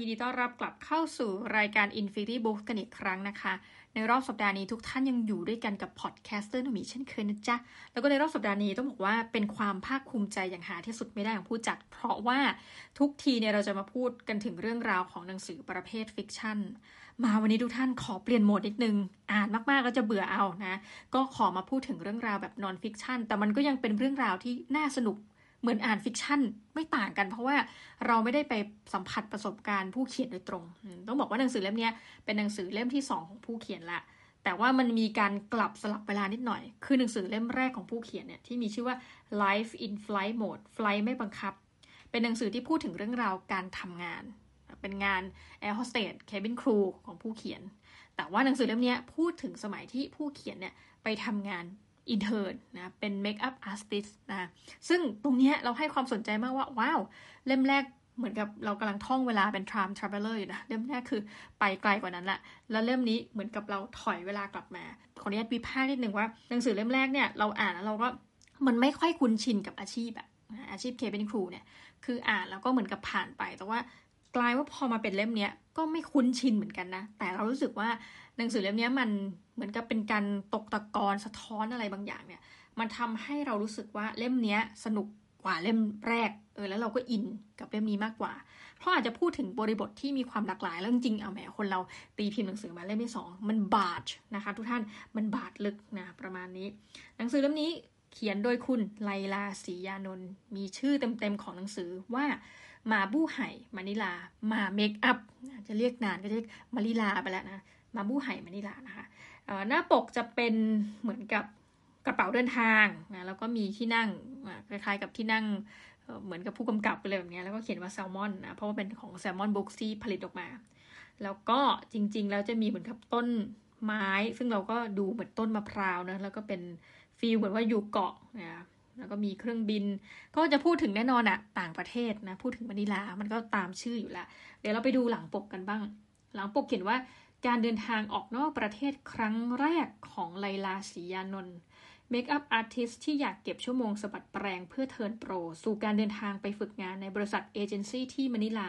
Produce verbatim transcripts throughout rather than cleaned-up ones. ยินดีต้อนรับกลับเข้าสู่รายการ Infinity Books กันอีกครั้งนะคะในรอบสัปดาห์นี้ทุกท่านยังอยู่ด้วยกันกับพอดแคสเตอร์หนุ่มเช่นเคยนะจ๊ะแล้วก็ในรอบสัปดาห์นี้ต้องบอกว่าเป็นความภาคภูมิใจอย่างหาที่สุดไม่ได้ของผู้จัดเพราะว่าทุกทีเนี่ยเราจะมาพูดกันถึงเรื่องราวของหนังสือประเภทฟิกชันมาวันนี้ทุกท่านขอเปลี่ยนโหมดนิดนึงอ่านมากๆก็จะเบื่อเอานะก็ขอมาพูดถึงเรื่องราวแบบนอนฟิกชันแต่มันก็ยังเป็นเรื่องราวที่น่าสนุกเหมือนอ่านฟิกชันไม่ต่างกันเพราะว่าเราไม่ได้ไปสัมผัสประสบการณ์ผู้เขียนโดยตรงต้องบอกว่าหนังสือเล่มนี้เป็นหนังสือเล่มที่สองของผู้เขียนละแต่ว่ามันมีการกลับสลับเวลานิดหน่อยคือหนังสือเล่มแรกของผู้เขียนเนี่ยที่มีชื่อว่า Life in Fly Mode Flight ไม่บังคับเป็นหนังสือที่พูดถึงเรื่องราวการทำงานเป็นงาน Air Hostess Cabin Crew ของผู้เขียนแต่ว่าหนังสือเล่มนี้พูดถึงสมัยที่ผู้เขียนเนี่ยไปทำงานอินเทอร์นะเป็นเมคอัพอาร์ติสต์นะซึ่งตรงนี้เราให้ความสนใจมากว่าว้าวเล่มแรกเหมือนกับเรากำลังท่องเวลาเป็น time traveler อยู่นะเล่มแรกคือไปไกลกว่านั้นละแล้วเล่มนี้เหมือนกับเราถอยเวลากลับมาขออนุญาตวิพากษ์นิดนึงว่าหนังสือเล่มแรกเนี่ยเราอ่านแล้วเราก็มันไม่ค่อยคุ้นชินกับอาชีพอะอาชีพเคเป็นครูเนี่ยคืออ่านแล้วก็เหมือนกับผ่านไปแต่ว่ากลายว่าพอมาเป็นเล่มนี้ก็ไม่คุ้นชินเหมือนกันนะแต่เรารู้สึกว่าหนังสือเล่มนี้มันเหมือนกับเป็นการตกตะกอนสะท้อนอะไรบางอย่างเนี่ยมันทำให้เรารู้สึกว่าเล่มนี้สนุกกว่าเล่มแรกเออแล้วเราก็อินกับเล่มนี้มากกว่าเพราะอาจจะพูดถึงบริบทที่มีความหลากหลายแล้วจริงๆเอาแหมคนเราตีพิมพ์หนังสือมาเล่มที่สองมันบาดนะคะทุกท่านมันบาดลึกนะประมาณนี้หนังสือเล่มนี้เขียนโดยคุณไลลาศรียานนท์มีชื่อเต็มๆของหนังสือว่ามาบูไห่มานิลามาเมคอัพจะเรียกนานก็เรียกมานิลาไปแล้วนะมาบูไห่มานิลานะคะหน้าปกจะเป็นเหมือนกับกระเป๋าเดินทางนะแล้วก็มีที่นั่งคล้ายๆกับที่นั่งเหมือนกับผู้กำกับเลยแบบนี้แล้วก็เขียนว่าแซลมอนนะเพราะว่าเป็นของแซลมอนบุ๊กซี่ผลิตออกมาแล้วก็จริงๆแล้วจะมีเหมือนกับต้นไม้ซึ่งเราก็ดูเหมือนต้นมะพร้าวนะแล้วก็เป็นฟีลเหมือนว่าอยู่เกาะนะแล้วก็มีเครื่องบินก็จะพูดถึงแน่นอนอะต่างประเทศนะพูดถึงมะนิลามันก็ตามชื่ออยู่ละเดี๋ยวเราไปดูหลังปกกันบ้างหลังปกเขียนว่าการเดินทางออกนอกประเทศครั้งแรกของไลลาศรียานนท์เมคอัพอาร์ติสต์ที่อยากเก็บชั่วโมงสะบัดแปรงเพื่อเทิร์นโปรสู่การเดินทางไปฝึกงานในบริษัทเอเจนซี่ที่มะนิลา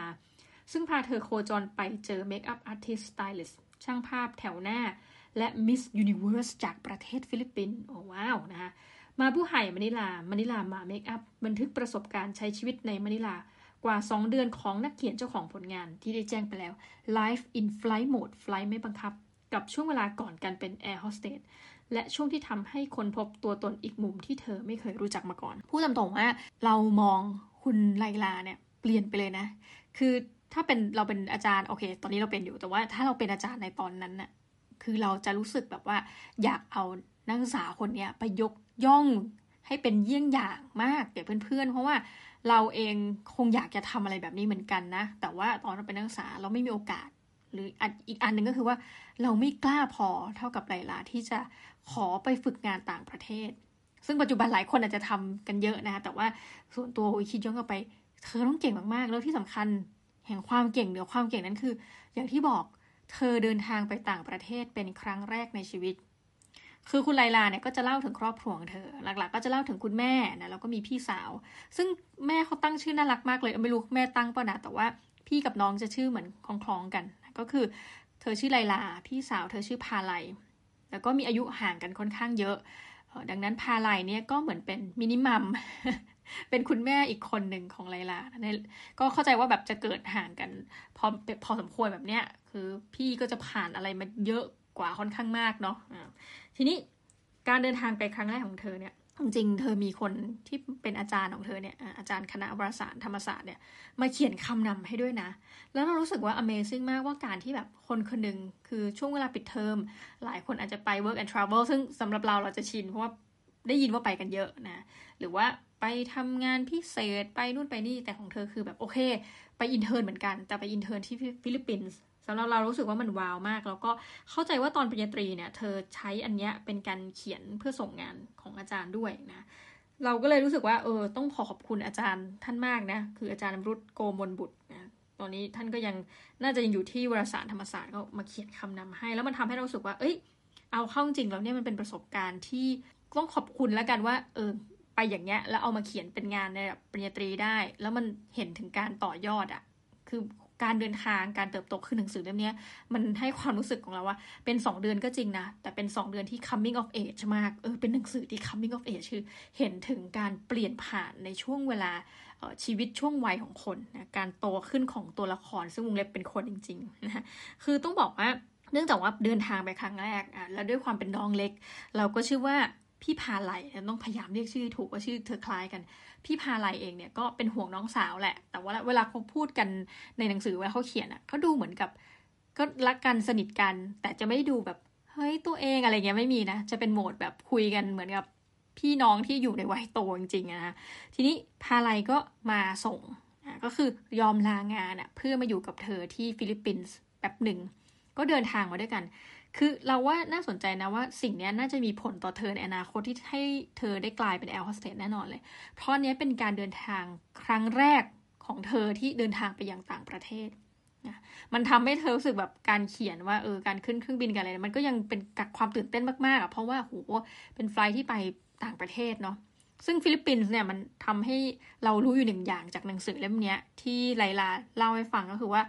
ซึ่งพาเธอโคจรไปเจอเมคอัพอาร์ติสต์สไตลิสต์ช่างภาพแถวหน้าและมิสยูนิเวิร์สจากประเทศฟิลิปปินส์โอ้ว้าวนะคะมาบูไห่มะนิลามะนิลามาเมคอัพบันทึกประสบการณ์ใช้ชีวิตในมะนิลากว่าสองเดือนของนักเขียนเจ้าของผลงานที่ได้แจ้งไปแล้ว Life in Flight Mode Flight ไม่บังคับกับช่วงเวลาก่อนการเป็น Air Hostess และช่วงที่ทำให้คนพบตัวตนอีกมุมที่เธอไม่เคยรู้จักมาก่อนพูดตามตรงว่าเรามองคุณไลลาเนี่ยเปลี่ยนไปเลยนะคือถ้าเป็นเราเป็นอาจารย์โอเคตอนนี้เราเป็นอยู่แต่ว่าถ้าเราเป็นอาจารย์ในตอนนั้นน่ะคือเราจะรู้สึกแบบว่าอยากเอานักศึกษาคนนี้ไปยกย่องให้เป็นเยี่ยงอย่างมากแก่เพื่อนๆ เพราะว่าเราเองคงอยากจะทำอะไรแบบนี้เหมือนกันนะแต่ว่าตอนเราเป็นนักศึกษาเราไม่มีโอกาสหรืออีกอันหนึ่งก็คือว่าเราไม่กล้าพอเท่ากับไลลาที่จะขอไปฝึกงานต่างประเทศซึ่งปัจจุบันหลายคนอาจจะทำกันเยอะนะคะแต่ว่าส่วนตัวโอ้ยคิดย้อนกลับไปเธอต้องเก่งมากๆแล้วที่สำคัญแห่งความเก่งเหนือความเก่งนั้นคืออย่างที่บอกเธอเดินทางไปต่างประเทศเป็นครั้งแรกในชีวิตคือคุณไลลาเนี่ยก็จะเล่าถึงครอบครัวของเธอหลักๆก็จะเล่าถึงคุณแม่นะแล้วก็มีพี่สาวซึ่งแม่เขาตั้งชื่อน่ารักมากเลยไม่รู้แม่ตั้งป่ะนะแต่ว่าพี่กับน้องจะชื่อเหมือนคล้องๆกันก็คือเธอชื่อไลลาพี่สาวเธอชื่อพาไลแล้วก็มีอายุห่างกันค่อนข้างเยอะดังนั้นพาไลเนี่ยก็เหมือนเป็นมินิมัม เป็นคุณแม่อีกคนหนึ่งของไลลาก็เข้าใจว่าแบบจะเกิดห่างกันพอพอสมควรแบบเนี้ยคือพี่ก็จะผ่านอะไรมาเยอะกว่าค่อนข้างมากเนาะทีนี้การเดินทางไปครั้งแรกของเธอเนี่ยจริงๆเธอมีคนที่เป็นอาจารย์ของเธอเนี่ยอาจารย์คณะวารสารธรรมศาสตร์เนี่ยมาเขียนคำนำให้ด้วยนะแล้วเรารู้สึกว่า Amazing มากว่าการที่แบบคนคนหนึ่งคือช่วงเวลาปิดเทอมหลายคนอาจจะไป work and travel ซึ่งสำหรับเราเราจะชินเพราะว่าได้ยินว่าไปกันเยอะนะหรือว่าไปทำงานพิเศษไปนู่นไปนี่แต่ของเธอคือแบบโอเคไปอินเทิร์นเหมือนกันแต่ไปอินเทิร์นที่ฟิลิปปินส์สำหรับเรารู้สึกว่ามันว้าวมากแล้วก็เข้าใจว่าตอนปริญญาตรีเนี่ยเธอใช้อันเนี้ยเป็นการเขียนเพื่อส่งงานของอาจารย์ด้วยนะเราก็เลยรู้สึกว่าเออต้องขอขอบคุณอาจารย์ท่านมากนะคืออาจารย์อมรุตโกมลบุตรนะตอนนี้ท่านก็ยังน่าจะยังอยู่ที่วารสารธรรมศาสตร์ก็มาเขียนคำนำให้แล้วมันทำให้เรารู้สึกว่าเอ้ยเอาเข้าจริงแล้วเนี่ยมันเป็นประสบการณ์ที่ต้องขอบคุณแล้วกันว่าเออไปอย่างเงี้ยแล้วเอามาเขียนเป็นงานในปริญญาตรีได้แล้วมันเห็นถึงการต่อยอดอ่ะคือ การเดินทางการเติบโตคือหนังสือเล่มนี้มันให้ความรู้สึกของเราว่าเป็นสองเดือนก็จริงนะแต่เป็นสองเดือนที่ coming of age มากเออเป็นหนังสือที่ coming of age คือเห็นถึงการเปลี่ยนผ่านในช่วงเวลาชีวิตช่วงวัยของคนนะการโตขึ้นของตัวละครซึ่งวงเล็บเป็นคนจริงๆนะคือต้องบอกว่าเนื่องจากว่าเดินทางไปครั้งแรกอ่ะแล้วด้วยความเป็นน้องเล็กเราก็ชื่อว่าพี่พาไลต้องพยายามเรียกชื่อถูกว่าชื่อเธอคล้ายกันพี่พาไลเองเนี่ยก็เป็นห่วงน้องสาวแหละแต่ว่าเวลาเขาพูดกันในหนังสือเวลาเขาเขียนอ่ะเขาดูเหมือนกับก็รักกันสนิทกันแต่จะไม่ดูแบบเฮ้ยตัวเองอะไรเงี้ยไม่มีนะจะเป็นโหมดแบบคุยกันเหมือนกับพี่น้องที่อยู่ในวัยโตจริงๆนะทีนี้พาไลก็มาส่งก็คือยอมลางานอ่ะเพื่อมาอยู่กับเธอที่ฟิลิปปินส์แป๊บหนึ่งก็เดินทางมาด้วยกันคือเราว่าน่าสนใจนะว่าสิ่งนี้น่าจะมีผลต่อเธอในอนาคตที่ให้เธอได้กลายเป็นแอร์โฮสเตสแน่นอนเลยเพราะนี้เป็นการเดินทางครั้งแรกของเธอที่เดินทางไปยังต่างประเทศนะมันทำให้เธอรู้สึกแบบการเขียนว่าเออการขึ้นเครื่องบินกันอะไรมันก็ยังเป็นกับความตื่นเต้นมากๆอ่ะเพราะว่าโหเป็นไฟล์ที่ไปต่างประเทศเนาะซึ่งฟิลิปปินส์เนี่ยมันทำให้เรารู้อยู่หนึ่งอย่างจากหนังสือเล่มนี้ที่ไลลาเล่าให้ฟังก็คือว่า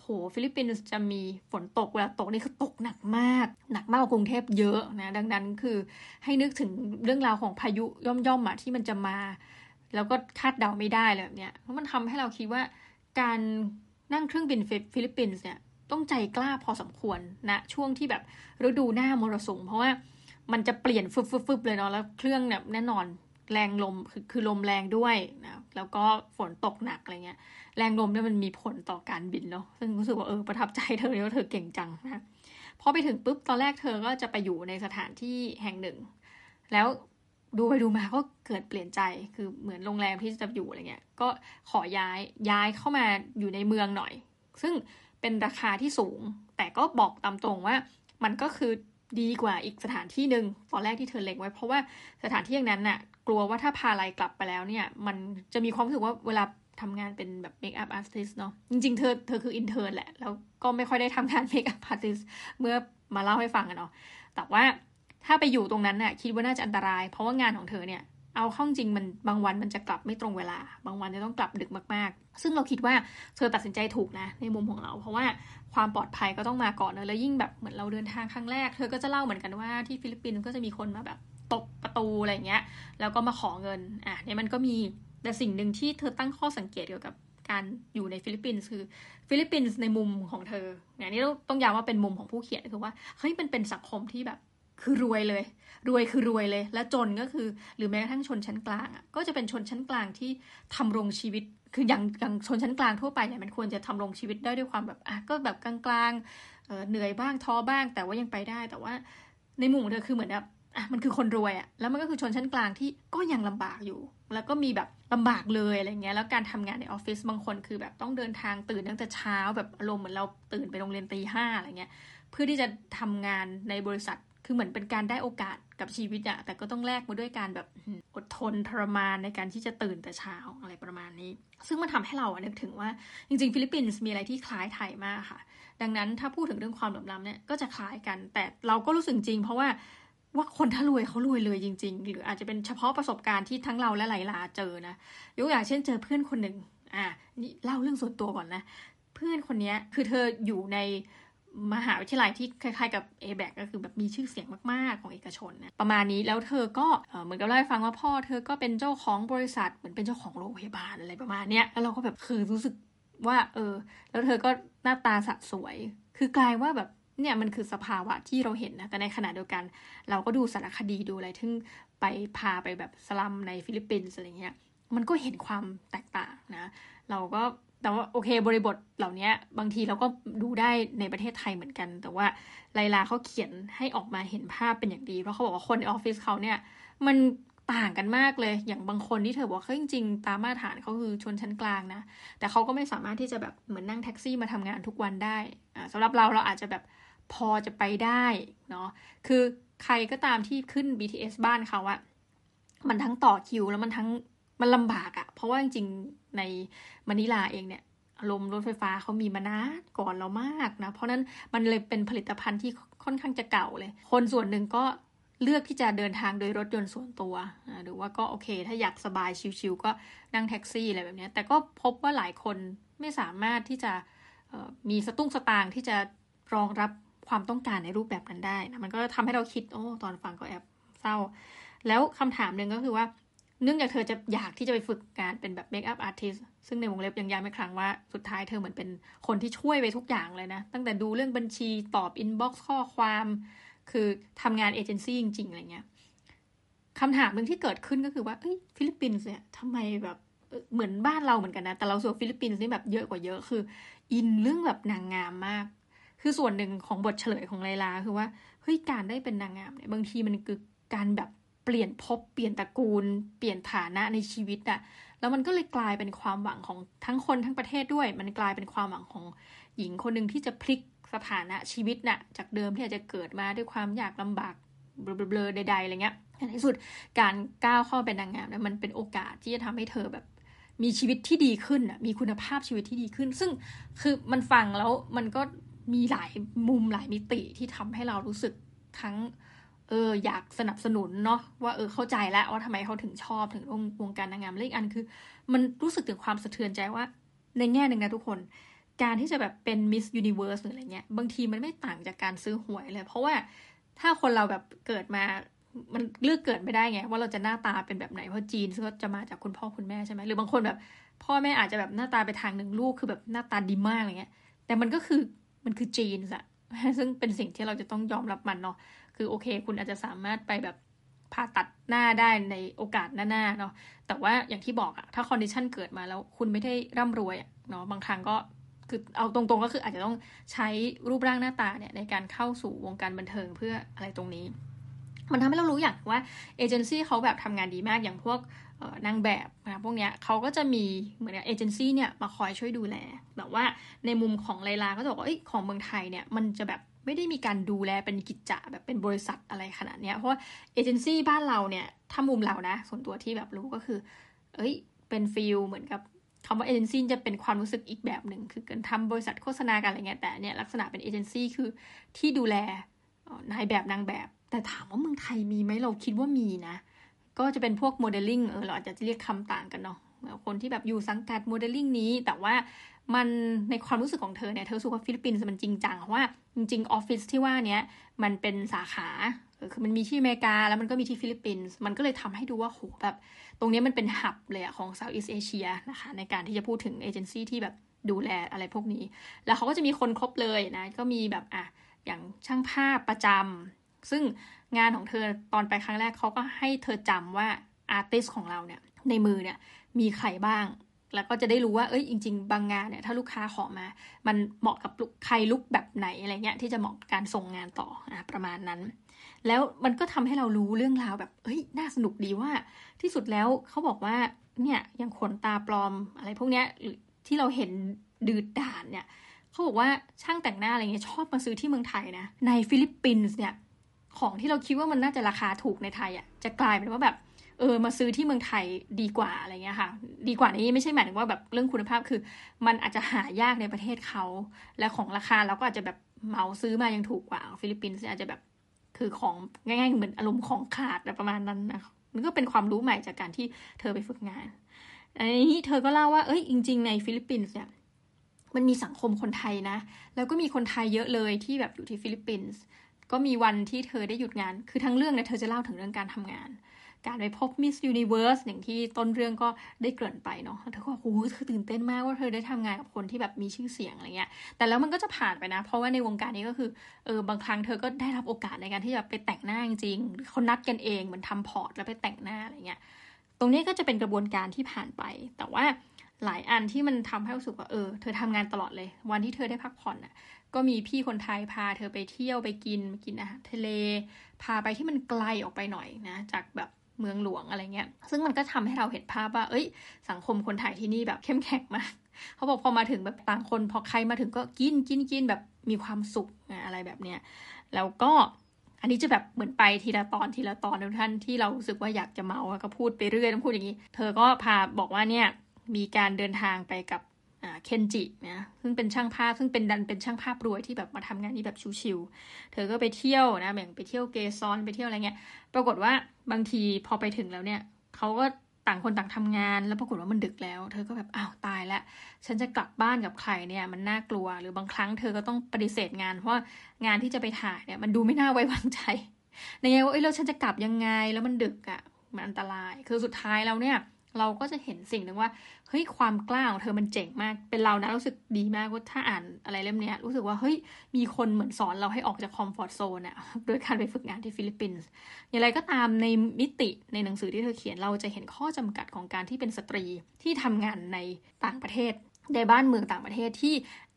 โหฟิลิปปินส์จะมีฝนตกเวลาตกนี่คือตกหนักมากหนักมากกว่ากรุงเทพเยอะนะดังนั้นคือให้นึกถึงเรื่องราวของพายุย่อมๆอ่ะที่มันจะมาแล้วก็คาดเดาไม่ได้เลยแบบเนี้ยเพราะมันทำให้เราคิดว่าการนั่งเครื่องบินฟิลิปปินส์เนี่ยต้องใจกล้าพอสมควรนะช่วงที่แบบฤดูหน้ามรสุมเพราะว่ามันจะเปลี่ยนฟึบๆเลยเนาะแล้วเครื่องเนี่ยแน่นอนแรงลมคือคือลมแรงด้วยนะแล้วก็ฝนตกหนักอะไรเงี้ยแรงลมเนี่ยมันมีผลต่อการบินเนาะซึ่งรู้สึกว่าเออประทับใจเธอเลยว่าเธอเก่งจังนะพอไปถึงปุ๊บตอนแรกเธอก็จะไปอยู่ในสถานที่แห่งหนึ่งแล้วดูไปดูมาก็เกิดเปลี่ยนใจคือเหมือนโรงแรมที่จะอยู่อะไรเงี้ยก็ขอย้ายย้ายเข้ามาอยู่ในเมืองหน่อยซึ่งเป็นราคาที่สูงแต่ก็บอกตามตรงว่ามันก็คือดีกว่าอีกสถานที่หนึ่งตอนแรกที่เธอเล็งไว้เพราะว่าสถานที่อย่างนั้นน่ะกลัวว่าถ้าพาไลกลับไปแล้วเนี่ยมันจะมีความรู้สึกว่าเวลาทำงานเป็นแบบเมคอัพอาร์ติสต์เนาะจริงๆเธอเธอคืออินเทอร์นแหละแล้วก็ไม่ค่อยได้ทำงานเมคอัพอาร์ติสต์เมื่อมาเล่าให้ฟังกันเนาะแต่ว่าถ้าไปอยู่ตรงนั้นน่ะคิดว่าน่าจะอันตรายเพราะว่างานของเธอเนี่ยเอาเข้าจริงมันบางวันมันจะกลับไม่ตรงเวลาบางวันจะต้องกลับดึกมากๆซึ่งเราคิดว่าเธอตัดสินใจถูกนะในมุมของเราเพราะว่าความปลอดภัยก็ต้องมาก่อนเลยแล้วยิ่งแบบเหมือนเราเดินทางครั้งแรกเธอก็จะเล่าเหมือนกันว่าที่ฟิลิปปินส์ก็จะมีคนมาแบบตบประตูอะไรเงี้ยแล้วก็มาขอเงินอ่ะเนี่ยมันก็มีแต่สิ่งหนึ่งที่เธอตั้งข้อสังเกตเกี่ยวกับการอยู่ในฟิลิปปินส์คือฟิลิปปินส์ในมุมของเธอเนี่ยนี่ต้องย้ำว่าเป็นมุมของผู้เขียนคือว่าเฮ้ยมันเป็นสังคมที่แบบคือรวยเลยรวยคือรวยเลยและจนก็คือหรือแม้กระทั่งชนชั้นกลางอ่ะก็จะเป็นชนชั้นกลางที่ทำรงชีวิตคืออย่างอย่างชนชั้นกลางทั่วไปเนี่ยมันควรจะทำรงชีวิตได้ด้วยความแบบอ่ะก็แบบกลางๆ เอ่อ เหนื่อยบ้างท้อบ้างแต่ว่ายังไปได้แต่ว่าในมุมของเธอคือเหมือนแบบอ่ะมันคือคนรวยอ่ะแล้วมันก็คือชนชั้นกลางที่ก็ยังลำบากอยู่แล้วก็มีแบบลำบากเลยอะไรเงี้ยแล้วการทำงานในออฟฟิศบางคนคือแบบต้องเดินทางตื่นตั้งแต่เช้าแบบอารมณ์เหมือนเราตื่นไปโรงเรียนตีห้าอะไรเงี้ยเพื่อที่จะทำงานในบริษัทคือเหมือนเป็นการได้โอกาสกับชีวิตอะแต่ก็ต้องแลกมาด้วยการแบบอดทนทรมานในการที่จะตื่นแต่เช้าอะไรประมาณนี้ซึ่งมันทำให้เรานึกถึงว่าจริงๆฟิลิปปินส์มีอะไรที่คล้ายไทยมากค่ะดังนั้นถ้าพูดถึงเรื่องความเหลื่อมล้ำเนี่ยก็จะคล้ายกันแต่เราก็รู้สึกจริงเพราะว่าว่าคนถ้ารวยเขารวยเลยจริงๆหรืออาจจะเป็นเฉพาะประสบการณ์ที่ทั้งเราและไลลาเจอนะยกอย่างเช่นเจอเพื่อนคนหนึ่งอ่ะนี่เล่าเรื่องส่วนตัวก่อนนะเพื่อนคนนี้คือเธออยู่ในมหาวิทยาลัยที่คล้ายๆกับ เอ แบค ก็คือแบบมีชื่อเสียงมากๆของเอกชนนะประมาณนี้แล้วเธอก็เหมือนกับเล่าให้ฟังว่าพ่อเธอก็เป็นเจ้าของบริษัทเหมือนเป็นเจ้าของโรงพยาบาลอะไรประมาณเนี้ยแล้วเราก็แบบคือรู้สึกว่าเออแล้วเธอก็หน้าตาสะสวยคือกลายว่าแบบเนี่ยมันคือสภาวะที่เราเห็นนะแต่ในขณะเดียวกันเราก็ดูสารคดีดูอะไรทึ่งไปพาไปแบบสลัมในฟิลิปปินส์อะไรเงี้ยมันก็เห็นความแตกต่างนะเราก็แต่ว่าโอเคบริบทเหล่านี้บางทีเราก็ดูได้ในประเทศไทยเหมือนกันแต่ว่าไลลาเขาเขียนให้ออกมาเห็นภาพเป็นอย่างดีเพราะเขาบอกว่าคนในออฟฟิศเขาเนี่ยมันต่างกันมากเลยอย่างบางคนที่เธอบอกว่าจริงๆตามมาตรฐานเขาคือชนชั้นกลางนะแต่เขาก็ไม่สามารถที่จะแบบเหมือนนั่งแท็กซี่มาทำงานทุกวันได้สำหรับเราเราอาจจะแบบพอจะไปได้เนาะคือใครก็ตามที่ขึ้น บี ที เอส บ้านเขาอะมันทั้งต่อคิวแล้วมันทั้งมันลำบากอะเพราะว่าจริงๆในมะนิลาเองเนี่ยอารมณ์รถไฟฟ้าเขามีมานานก่อนเรามากนะเพราะนั้นมันเลยเป็นผลิตภัณฑ์ที่ค่อนข้างจะเก่าเลยคนส่วนหนึ่งก็เลือกที่จะเดินทางโดยรถยนต์ส่วนตัวหรือว่าก็โอเคถ้าอยากสบายชิลๆก็นั่งแท็กซี่อะไรแบบนี้แต่ก็พบว่าหลายคนไม่สามารถที่จะ มีสตุ้งสตางค์ที่จะรองรับความต้องการในรูปแบบนั้นได้นะมันก็ทำให้เราคิดโอ้ตอนฟังก็แอบเศร้าแล้วคำถามหนึ่งก็คือว่าเนื่องจากเธอจะอยากที่จะไปฝึกการเป็นแบบเมคอัพอาร์ติสต์ซึ่งในวงเล็บยังย้ำอีกครั้งว่าสุดท้ายเธอเหมือนเป็นคนที่ช่วยไปทุกอย่างเลยนะตั้งแต่ดูเรื่องบัญชีตอบอินบ็อกซ์ข้อความคือทำงานเอเจนซี่จริงๆอะไรเงี้ยคำถามหนึ่งที่เกิดขึ้นก็คือว่าฟิลิปปินส์เนี่ยทำไมแบบเหมือนบ้านเราเหมือนกันนะแต่เราส่วนฟิลิปปินส์นี่แบบเยอะกว่าเยอะคืออินเรื่องแบบนางงามมากคือส่วนหนึ่งของบทเฉลยของไลลาคือว่าเฮ้ยการได้เป็นนางงามเนี่ยบางทีมันคือการแบบเปลี่ยนภพเปลี่ยนตระกูลเปลี่ยนฐานะในชีวิตอะแล้วมันก็เลยกลายเป็นความหวังของทั้งคนทั้งประเทศด้วยมันกลายเป็นความหวังของหญิงคนนึงที่จะพลิกสถานะชีวิตน่ะจากเดิมที่อาจจะเกิดมาด้วยความยากลำบากเบลอๆใดๆอะไรเงี้ยในที่สุดการก้าวเข้าเป็นนางงามเนี่ยมันเป็นโอกาสที่จะทำให้เธอแบบมีชีวิตที่ดีขึ้นน่ะมีคุณภาพชีวิตที่ดีขึ้นซึ่งคือมันฟังแล้วมันก็มีหลายมุมหลายมิติที่ทำให้เรารู้สึกทั้งเอออยากสนับสนุนเนาะว่าเออเข้าใจแล้วว่าทำไมเขาถึงชอบถึงวงการนางงามและอีกอันคือมันรู้สึกถึงความสะเทือนใจว่าในแง่นึงนะทุกคนการที่จะแบบเป็นมิสยูนิเวิร์สหรืออะไรเงี้ยบางทีมันไม่ต่างจากการซื้อหวยเลยเพราะว่าถ้าคนเราแบบเกิดมามันเลือกเกิดไม่ได้ไงว่าเราจะหน้าตาเป็นแบบไหนเพราะจีนซึ่งก็จะมาจากคุณพ่อคุณแม่ใช่ไหมหรือบางคนแบบพ่อแม่อาจจะแบบหน้าตาไปทางหนึ่งลูกคือแบบหน้าตาดีมากอะไรเงี้ยแต่มันก็คือมันคือจีนอะซึ่งเป็นสิ่งที่เราจะต้องยอมรับมันเนาะคือโอเคคุณอาจจะสามารถไปแบบผ่าตัดหน้าได้ในโอกาสหน้าๆเนาะแต่ว่าอย่างที่บอกอะถ้าคอนดิชันเกิดมาแล้วคุณไม่ได้ร่ำรวยเนาะบางครั้งก็คือเอาตรงๆก็คืออาจจะต้องใช้รูปร่างหน้าตาเนี่ยในการเข้าสู่วงการบันเทิงเพื่ออะไรตรงนี้มันทำให้เรารู้อย่างว่าเอเจนซี่เขาแบบทำงานดีมากอย่างพวกนางแบบนะพวกเนี้ยเขาก็จะมีเหมือนเอเจนซี่เนี่ยมาคอยช่วยดูแลแบบว่าในมุมของไลลาก็จะบอกว่าของเมืองไทยเนี่ยมันจะแบบไม่ได้มีการดูแลเป็นกิจจะแบบเป็นบริษัทอะไรขนาดเนี้ยเพราะว่าเอเจนซี่บ้านเราเนี่ยถ้ามุมเรานะส่วนตัวที่แบบรู้ก็คือเอ้ยเป็นฟีลเหมือนกับคำว่าเอเจนซี่จะเป็นความรู้สึกอีกแบบหนึ่งคือการทำบริษัทโฆษณากันอะไรเงี้ยแต่เนี่ยลักษณะเป็นเอเจนซี่คือที่ดูแลนายแบบนางแบบแต่ถามว่าเมืองไทยมีไหมเราคิดว่ามีนะก็จะเป็นพวกโมเดลลิ่งเออเราอาจจะเรียกคำต่างกันเนาะคนที่แบบอยู่สังกัดโมเดลลิ่งนี้แต่ว่ามันในความรู้สึกของเธอเนี่ยเธอสุขภาพฟิลิปปินส์มันจริงจังเพราะว่าจริงๆออฟฟิศที่ว่านี้มันเป็นสาขาคือมันมีที่อเมริกาแล้วมันก็มีที่ฟิลิปปินส์มันก็เลยทำให้ดูว่าโหแบบตรงนี้มันเป็นฮับเลยอะของเซาท์อีสต์เอเชียนะคะในการที่จะพูดถึงเอเจนซี่ที่แบบดูแลอะไรพวกนี้แล้วเขาก็จะมีคนครบเลยนะก็มีแบบอ่ะอย่างช่างภาพประจำซึ่งงานของเธอตอนไปครั้งแรกเขาก็ให้เธอจำว่าอาร์ติสต์ของเราเนี่ยในมือเนี่ยมีใครบ้างแล้วก็จะได้รู้ว่าเอ้ยจริงๆบางงานเนี่ยถ้าลูกค้าขอมามันเหมาะกับใครลุคแบบไหนอะไรเงี้ยที่จะเหมาะกับการส่งงานต่ออ่ะประมาณนั้นแล้วมันก็ทำให้เรารู้เรื่องราวแบบเอ้ยน่าสนุกดีว่าที่สุดแล้วเขาบอกว่าเนี่ยอย่างขนตาปลอมอะไรพวกเนี้ยที่เราเห็นดืดด่านเนี่ยเขาบอกว่าช่างแต่งหน้าอะไรเงี้ยชอบมาซื้อที่เมืองไทยนะในฟิลิปปินส์เนี่ยของที่เราคิดว่ามันน่าจะราคาถูกในไทยอ่ะจะกลายเป็นว่าแบบเออมาซื้อที่เมืองไทยดีกว่าอะไรเงี้ยค่ะดีกว่านี้ไม่ใช่หมายถึงว่าแบบเรื่องคุณภาพคือมันอาจจะหายากในประเทศเขาและของราคาเราก็อาจจะแบบเหมาซื้อมายังถูกกว่าฟิลิปปินส์อาจจะแบบคือของง่ายๆเหมือนอารมณ์ของขาดประมาณนั้นนะมันก็เป็นความรู้ใหม่จากการที่เธอไปฝึกงานอันนี้เธอก็เล่าว่าเอ้ยจริงๆในฟิลิปปินส์เนี่ยมันมีสังคมคนไทยนะแล้วก็มีคนไทยเยอะเลยที่แบบอยู่ที่ฟิลิปปินส์ก็มีวันที่เธอได้หยุดงานคือทั้งเรื่องเนี่ยเธอจะเล่าถึงเรื่องการทำงานการไปพบ Miss Universe อย่างที่ต้นเรื่องก็ได้เกริ่นไปเนาะแล้วเธอก็โอ้โหเธอตื่นเต้นมากว่าเธอได้ทำงานกับคนที่แบบมีชื่อเสียงอะไรเงี้ยแต่แล้วมันก็จะผ่านไปนะเพราะว่าในวงการนี้ก็คือเออบางครั้งเธอก็ได้รับโอกาสในการที่จะไปแต่งหน้าจริงๆคนนัดกันเองเหมือนทำพอร์ตแล้วไปแต่งหน้าอะไรเงี้ยตรงนี้ก็จะเป็นกระบวนการที่ผ่านไปแต่ว่าหลายอันที่มันทำให้รู้สึกว่าเออเธอทำงานตลอดเลยวันที่เธอได้พักผ่อนอ่ะก็มีพี่คนไทยพาเธอไปเที่ยวไปกินกินอาหารทะเลพาไปที่มันไกลออกไปหน่อยนะจากแบบเมืองหลวงอะไรเงี้ยซึ่งมันก็ทำให้เราเห็นภาพว่าเอ้ยสังคมคนไทยที่นี่แบบเข้มแข็งมากเขาบอกพอมาถึงแบบต่างคนพอใครมาถึงก็กินกินกินแบบมีความสุขอะไรแบบเนี้ยแล้วก็อันนี้จะแบบเหมือนไปทีละตอนทีละตอนทุกท่านที่เรารู้สึกว่าอยากจะเมาก็พูดไปเรื่อยต้องพูดอย่างนี้เธอก็พาบอกว่าเนี่ยมีการเดินทางไปกับเคนจินะซึ่งเป็นช่างภาพซึ่งเป็นดันเป็นช่างภาพรวยที่แบบมาทำงานนี้แบบชิวๆเธอก็ไปเที่ยวนะอย่างไปเที่ยวเกซอนไปเที่ยวอะไรเงี้ยปรากฏว่าบางทีพอไปถึงแล้วเนี่ยเขาก็ ต่างคนต่างทำงานแล้วปรากฏว่ามันดึกแล้วเธอก็แบบอ้าวตายแล้วฉันจะกลับบ้านกับใครเนี่ยมันน่ากลัวหรือบางครั้งเธอก็ต้องปฏิเสธงานเพราะงานที่จะไปถ่ายเนี่ยมันดูไม่น่าไว้วางใจในแง่ว่าเอ้ยแล้วฉันจะกลับยังไงแล้วมันดึกอ่ะมันอันตรายคือสุดท้ายแล้วเนี่ยเราก็จะเห็นสิ่งหนึ่งว่าเฮ้ยความกล้าของเธอมันเจ๋งมากเป็นเรานะรู้สึกดีมากว่าถ้าอ่านอะไรเล่มนี้รู้สึกว่าเฮ้ยมีคนเหมือนสอนเราให้ออกจากคอมฟอร์ตโซนอะโดยการไปฝึกงานที่ฟิลิปปินส์อย่างไรก็ตามในมิติในหนังสือที่เธอเขียนเราจะเห็นข้อจำกัดของการที่เป็นสตรีที่ทำงานในต่างประเทศในบ้านเมืองต่างประเทศที่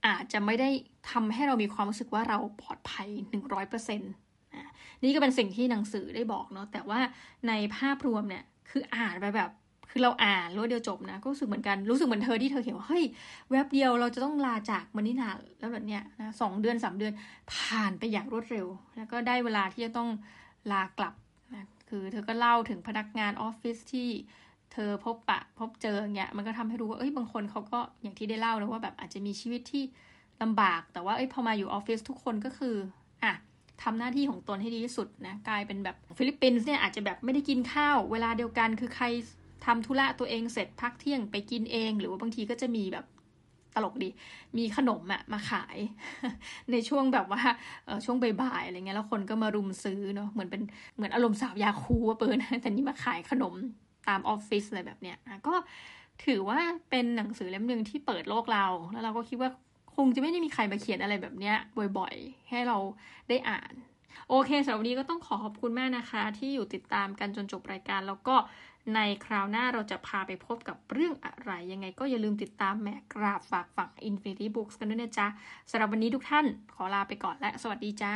อาจจะไม่ได้ทำให้เรามีความรู้สึกว่าเราปลอดภัย หนึ่งร้อยเปอร์เซ็นต์ นะนี่ก็เป็นสิ่งที่หนังสือได้บอกเนาะแต่ว่าในภาพรวมเนี่ยคืออ่านไปแบบคือเราอ่านรวดเดียวจบนะก็รู้สึกเหมือนกันรู้สึกเหมือนเธอที่เธอเขียนว่าเฮ้ยแวบเดียวเราจะต้องลาจากมันนี่นาแล้วแบบเนี้ยนะสองเดือนสามเดือนผ่านไปอย่างรวดเร็วแล้วก็ได้เวลาที่จะต้องลากลับนะคือเธอก็เล่าถึงพนักงานออฟฟิศที่เธอพบปะพบเจอเงี้ยมันก็ทำให้รู้ว่าเอ้ยบางคนเขาก็อย่างที่ได้เล่านะว่าแบบอาจจะมีชีวิตที่ลำบากแต่ว่าเอ้ยพอมาอยู่ออฟฟิศทุกคนก็คืออ่ะทำหน้าที่ของตนให้ดีที่สุดนะกลายเป็นแบบฟิลิปปินส์เนี่ยอาจจะแบบไม่ได้กินข้าวเวลาเดียวกันคือใครทำธุระตัวเองเสร็จพักเที่ยงไปกินเองหรือว่าบางทีก็จะมีแบบตลกดีมีขนมอะมาขายในช่วงแบบว่าช่วงบ่ายๆอะไรเงี้ยแล้วคนก็มารุมซื้อเนาะเหมือนเป็นเหมือนอารมณ์สาวยาคูว่าเปิ้ลแต่นี่มาขายขนมตามออฟฟิศอะไรแบบเนี้ยก็ถือว่าเป็นหนังสือเล่มนึงที่เปิดโลกเราแล้วเราก็คิดว่าคงจะไม่ได้มีใครมาเขียนอะไรแบบเนี้ยบ่อยๆให้เราได้อ่านโอเคสำหรับวันนี้ก็ต้องขอขอบคุณมากนะคะที่อยู่ติดตามกันจนจบรายการแล้วก็ในคราวหน้าเราจะพาไปพบกับเรื่องอะไรยังไงก็อย่าลืมติดตามแม่กราบฝากฝั่ง Infinity Books กันด้วยนะจ๊ะสำหรับวันนี้ทุกท่านขอลาไปก่อนและสวัสดีจ้า